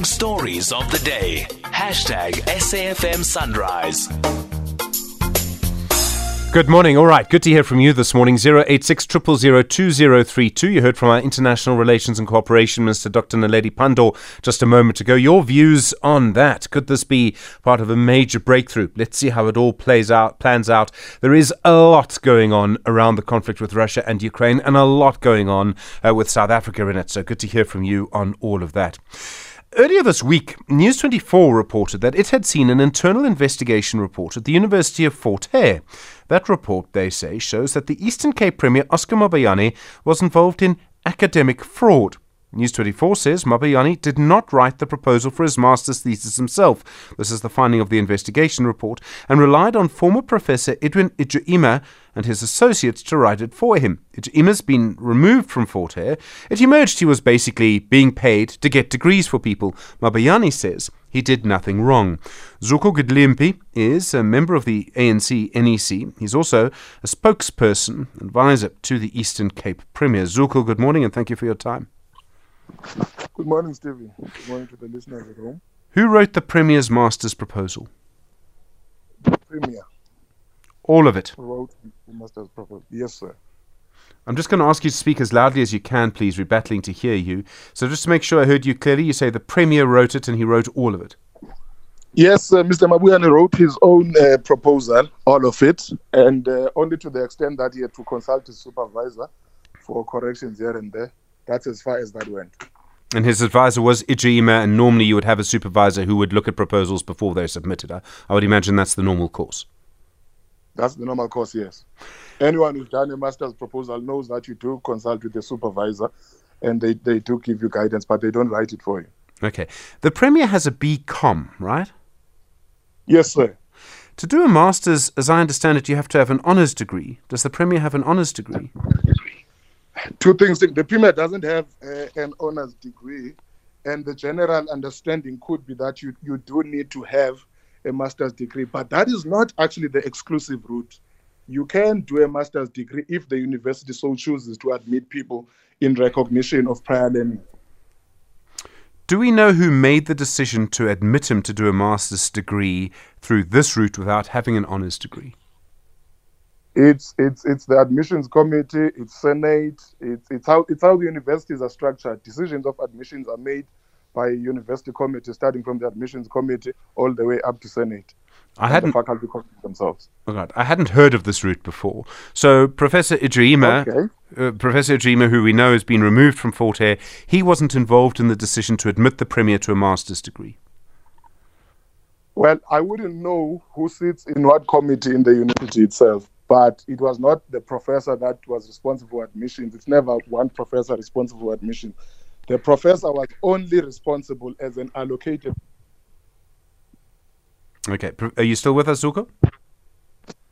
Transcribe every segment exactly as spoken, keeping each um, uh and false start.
big stories of the day. Hashtag S A F M Sunrise. Good morning. All right. Good to hear from you this morning. zero eight six zero zero zero two zero three two. You heard from our International Relations and Cooperation Minister, Doctor Naledi Pandor, just a moment ago. Your views on that. Could this be part of a major breakthrough? Let's see how it all plays out, plans out. There is a lot going on around the conflict with Russia and Ukraine, and a lot going on uh, with South Africa in it. So good to hear from you on all of that. Earlier this week, News twenty-four reported that it had seen an internal investigation report at the University of Fort Hare. That report, they say, shows that the Eastern Cape Premier, Oscar Mabuyane, was involved in academic fraud. News twenty-four says Mabuyane did not write the proposal for his master's thesis himself. This is the finding of the investigation report, and relied on former Professor Edwin Ijoma and his associates to write it for him. Ijima's been removed from Fort Hare. It emerged he was basically being paid to get degrees for people. Mabuyane says he did nothing wrong. Zuko Godlimpi is a member of the A N C N E C. He's also a spokesperson, advisor to the Eastern Cape Premier. Zuko, good morning, and thank you for your time. Good morning, Stevie. Good morning to the listeners at home. Who wrote the Premier's master's proposal? The Premier. All of it? Wrote the master's proposal. Yes, sir. I'm just going to ask you to speak as loudly as you can, please. We're battling to hear you. So just to make sure I heard you clearly, you say the Premier wrote it and he wrote all of it. Yes, uh, Mister Mabuyane wrote his own uh, proposal, all of it, and uh, only to the extent that he had to consult his supervisor for corrections here and there. That's as far as that went. And his advisor was Ijoma, and normally you would have a supervisor who would look at proposals before they're submitted. I, I would imagine that's the normal course. That's the normal course, yes. Anyone who's done a master's proposal knows that you do consult with the supervisor, and they, they do give you guidance, but they don't write it for you. Okay. The Premier has a B dot com, right? Yes, sir. To do a master's, as I understand it, you have to have an honours degree. Does the Premier have an honours degree? Two things. The Premier doesn't have uh, an honours degree, and the general understanding could be that you, you do need to have a master's degree, but that is not actually the exclusive route. You can do a master's degree if the university so chooses to admit people in recognition of prior learning. Do we know who made the decision to admit him to do a master's degree through this route without having an honours degree? It's it's it's the admissions committee, it's Senate, it's it's how it's how the universities are structured. Decisions of admissions are made by university committee, starting from the admissions committee all the way up to Senate. I hadn't the faculty committee themselves. Oh God, I hadn't heard of this route before. So Professor Ijoma, okay. uh, Professor Ijoma, who we know has been removed from Fort Hare, he wasn't involved in the decision to admit the Premier to a master's degree. Well, I wouldn't know who sits in what committee in the university itself. But it was not the professor that was responsible for admissions. It's never one professor responsible for admissions. The professor was only responsible as an allocated. Okay. Are you still with us, Zuko?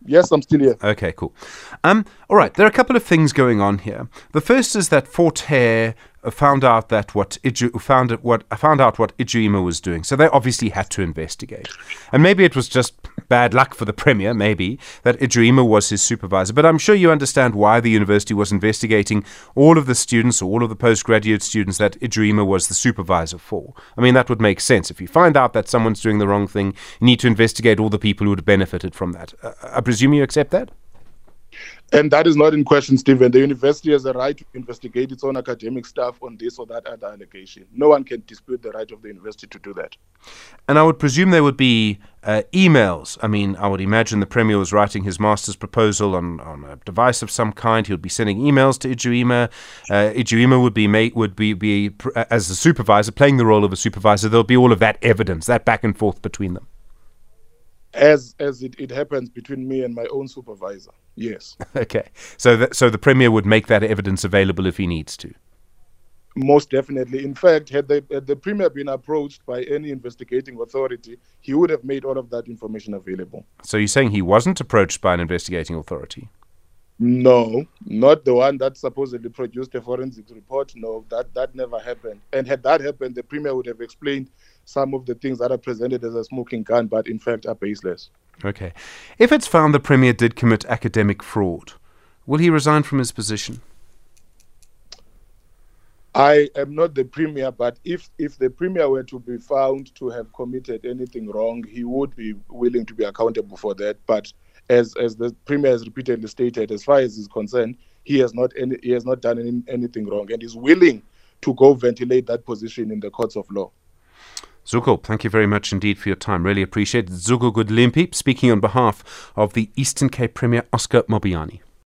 Yes, I'm still here. Okay, cool. Um, all right. There are a couple of things going on here. The first is that Fort Hare found out that what Iju found what found out what Ijoma was doing, so they obviously had to investigate. And maybe it was just bad luck for the Premier, maybe that Ijoma was his supervisor. But I'm sure you understand why the university was investigating all of the students, or all of the postgraduate students that Ijoma was the supervisor for. I mean, that would make sense. If you find out that someone's doing the wrong thing, you need to investigate all the people who would have benefited from that. Uh, I presume you accept that. And that is not in question, Stephen. The university has a right to investigate its own academic staff on this or that other allegation. No one can dispute the right of the university to do that. And I would presume there would be uh, emails. I mean, I would imagine the Premier was writing his master's proposal on, on a device of some kind. He would be sending emails to Ijoma. Uh, Ijoma would be, mate, would be, be uh, as the supervisor, playing the role of a supervisor. There'll be all of that evidence, that back and forth between them. As as it, it happens between me and my own supervisor, yes. Okay, so that, so the Premier would make that evidence available if he needs to? Most definitely. In fact, had the, had the Premier been approached by any investigating authority, he would have made all of that information available. So you're saying he wasn't approached by an investigating authority? No, not the one that supposedly produced a forensic report. No, that, that never happened. And had that happened, the Premier would have explained some of the things that are presented as a smoking gun, but in fact are baseless. Okay. If it's found the Premier did commit academic fraud, will he resign from his position? I am not the premier, but if if the premier were to be found to have committed anything wrong, he would be willing to be accountable for that. But as as the premier has repeatedly stated, as far as he's concerned, he has not any, he has not done any, anything wrong, and is willing to go ventilate that position in the courts of law. Zuko, thank you very much indeed for your time. Really appreciate it. Zuko Godlimpi speaking on behalf of the Eastern Cape Premier Oscar Mabuyane.